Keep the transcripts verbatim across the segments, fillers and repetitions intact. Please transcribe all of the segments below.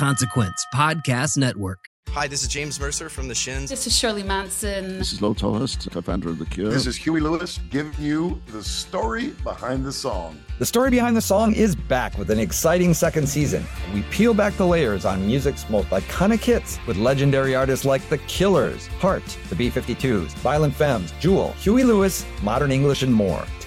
Consequence Podcast Network. Hi, this is James Mercer from The Shins. This is Shirley Manson. This is Lol Tolhurst, co-founder of The Cure. This is Huey Lewis, giving you the story behind the song. The Story Behind the Song is back with an exciting second season. We peel back the layers on music's most iconic hits with legendary artists like The Killers, Heart, The B fifty-twos, Violent Femmes, Jewel, Huey Lewis, Modern English, and more. To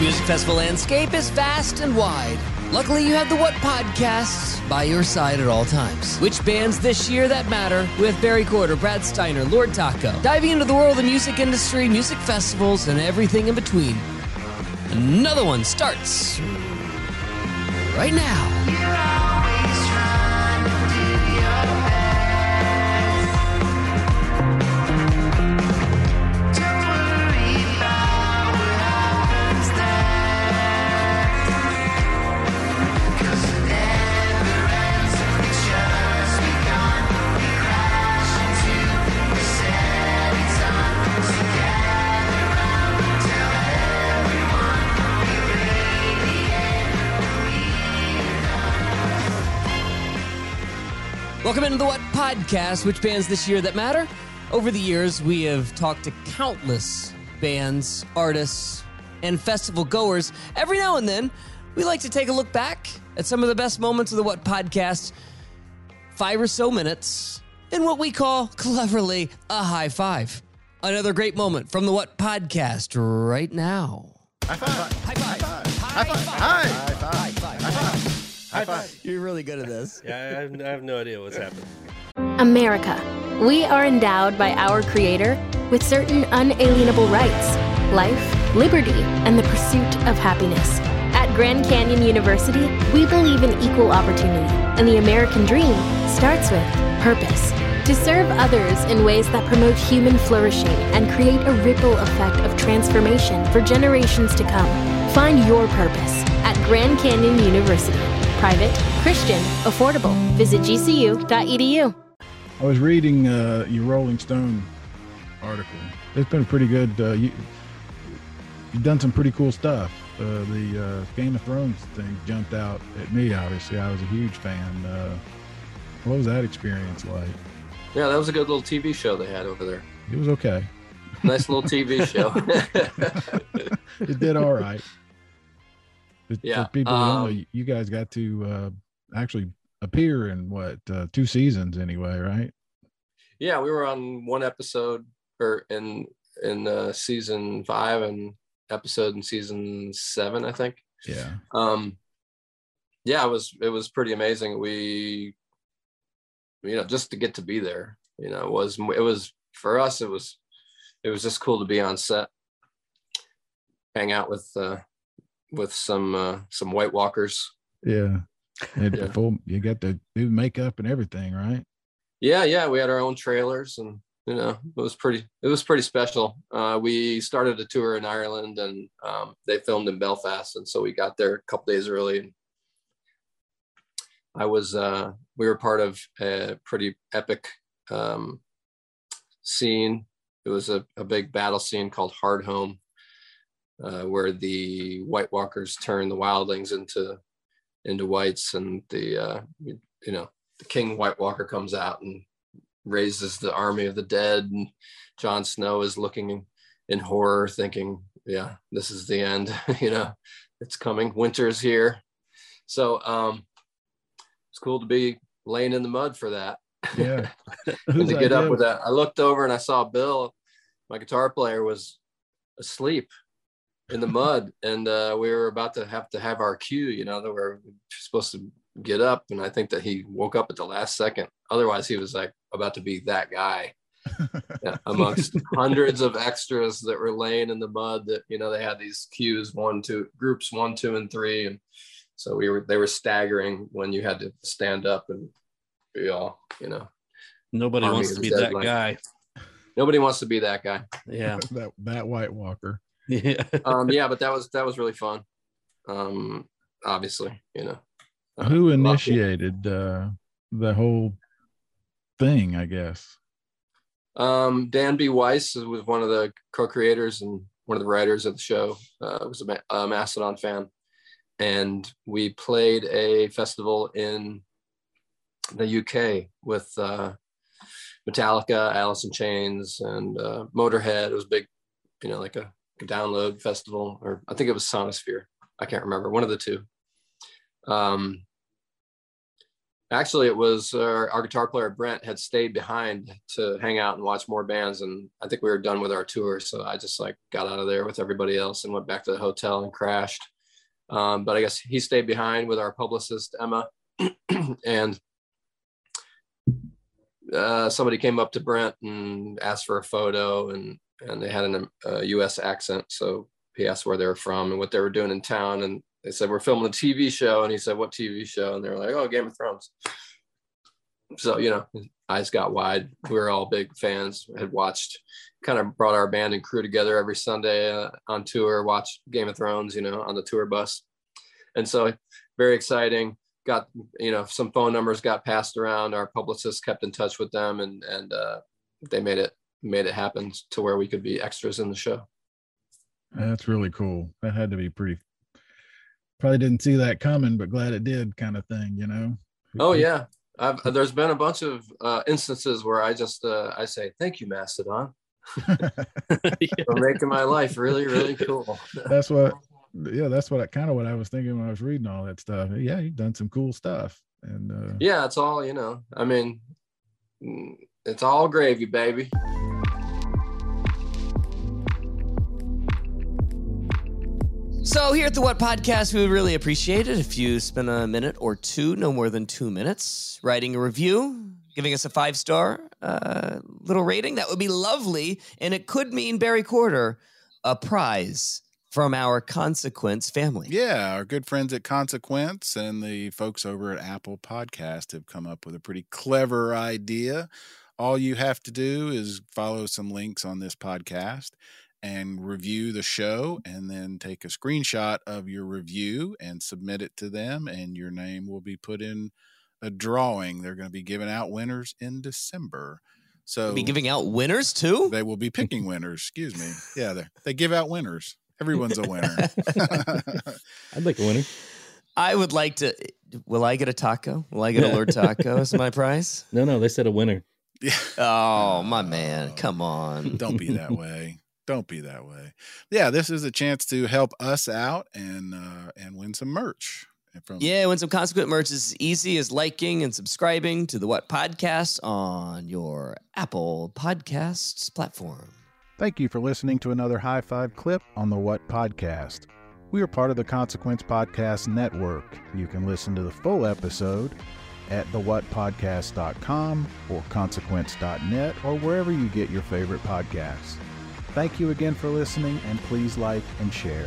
Music festival landscape is vast and wide. Luckily, you have the What Podcast by your side at all times. Which bands this year that matter with Barry Corder, Brad Steiner, Lord Taco. Diving into the world of the music industry, music festivals, and everything in between. Another one starts right now. You're always trying to do your best. Don't worry about what happens next. 'Cause it never ends. We just begun. We crash into the setting sun together round till everyone we Welcome into the What Podcast, which bands this year that matter. Over the years, we have talked to countless bands, artists, and festival goers. Every now and then, we like to take a look back at some of the best moments of the What Podcast, five or so minutes, in what we call cleverly a high five. Another great moment from the What Podcast right now. High five! High five! High five! High five! High five! High five! High five. You're really good at this. Yeah, I have, I have no idea what's happening. America. We are endowed by our Creator with certain unalienable rights, life, liberty, and the pursuit of happiness. At Grand Canyon University, we believe in equal opportunity, and the American dream starts with purpose. To serve others in ways that promote human flourishing and create a ripple effect of transformation for generations to come. Find your purpose at Grand Canyon University. Private, Christian, affordable. Visit G C U dot E D U. I was reading uh, your Rolling Stone article. It's been pretty good. Uh, you, you've done some pretty cool stuff. Uh, the uh, Game of Thrones thing jumped out at me, obviously. I was a huge fan. Uh, what was that experience like? Yeah, that was a good little T V show they had over there. It was okay. Nice little T V show. It did all right. Yeah. For people um, who know, you guys got to uh, actually appear in what uh, two seasons anyway, right? Yeah, we were on one episode, or in in uh, season five, and episode in season seven, I think. Yeah. Um. Yeah, it was it was pretty amazing. We, you know, just to get to be there, you know, it was it was for us. It was it was just cool to be on set, hang out with. Uh, with some uh, some White Walkers. Yeah. And yeah. Before you got to do makeup and everything, right? Yeah, yeah. We had our own trailers, and you know, it was pretty it was pretty special. Uh, we started a tour in Ireland, and um, they filmed in Belfast, and so we got there a couple days early. I was uh, we were part of a pretty epic um, scene. It was a, a big battle scene called Hard Home. Uh, where the White Walkers turned the wildlings into into whites, and the uh, you, you know the King White Walker comes out and raises the army of the dead, and Jon Snow is looking in, in horror, thinking, "Yeah, this is the end. You know, it's coming. Winter's here." So um, it's cool to be laying in the mud for that. Yeah, and to get up with that. I looked over and I saw Bill, my guitar player, was asleep in the mud, and uh we were about to have to have our cue, you know, that we we're supposed to get up, and I think that he woke up at the last second. Otherwise he was like about to be that guy yeah, amongst hundreds of extras that were laying in the mud, that, you know, they had these cues, one two groups one two and three, and so we were they were staggering when you had to stand up and be all, you know, nobody wants to be that guy. Nobody wants to be that guy. Yeah. that that White Walker. Yeah. um, yeah, but that was that was really fun. Um, obviously, you know. Uh, Who initiated uh, the whole thing, I guess? Um, Dan B. Weiss was one of the co-creators and one of the writers of the show. Uh, was a, a Mastodon fan. And we played a festival in the U K with uh, Metallica, Alice in Chains, and uh, Motorhead. It was big, you know, like a, a download festival, or I think it was Sonisphere. I can't remember, one of the two. Um, actually, it was our, our guitar player, Brent, had stayed behind to hang out and watch more bands. And I think we were done with our tour. So I just like got out of there with everybody else and went back to the hotel and crashed. Um, but I guess he stayed behind with our publicist, Emma. And uh, somebody came up to Brent and asked for a photo, and, and they had an, a U S accent. So he asked where they were from and what they were doing in town. And they said, we're filming a T V show. And he said, what T V show? And they were like, oh, Game of Thrones. So, you know, eyes got wide. We were all big fans, had watched, kind of brought our band and crew together every Sunday uh, on tour, watched Game of Thrones, you know, on the tour bus. And so very exciting. Got, you know, some phone numbers got passed around. Our publicist kept in touch with them, and, and uh, they made it, made it happen to where we could be extras in the show. That's really cool. That had to be pretty, probably didn't see that coming, but glad it did kind of thing, you know? Oh yeah. I've, there's been a bunch of uh, instances where I just uh, I say thank you, Mastodon, for making my life really, really cool. That's what, yeah, that's what I kind of what I was thinking when I was reading all that stuff. Yeah, you've done some cool stuff, and uh, yeah, it's all, you know. I mean, it's all gravy, baby. So here at The What Podcast, we would really appreciate it if you spend a minute or two, no more than two minutes, writing a review, giving us a five-star uh, little rating. That would be lovely, and it could mean, Barry Corder, a prize from our Consequence family. Yeah, our good friends at Consequence and the folks over at Apple Podcast have come up with a pretty clever idea. All you have to do is follow some links on this podcast and review the show, and then take a screenshot of your review and submit it to them, and your name will be put in a drawing. They're going to be giving out winners in December. So they'll be giving out winners too? They will be picking winners. Excuse me. Yeah, they give out winners. Everyone's a winner. I'd like a winner. I would like to. Will I get a taco? Will I get yeah. a Lord Taco as my prize? No, no. They said a winner. Yeah. Oh, my man. Come on. Don't be that way. Don't be that way. Yeah, this is a chance to help us out and uh, and win some merch. From- yeah, win some Consequent merch is easy as liking and subscribing to the What Podcast on your Apple Podcasts platform. Thank you for listening to another High Five clip on the What Podcast. We are part of the Consequence Podcast Network. You can listen to the full episode at the what podcast dot com or consequence dot net or wherever you get your favorite podcasts. Thank you again for listening, and please like and share.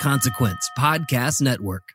Consequence Podcast Network.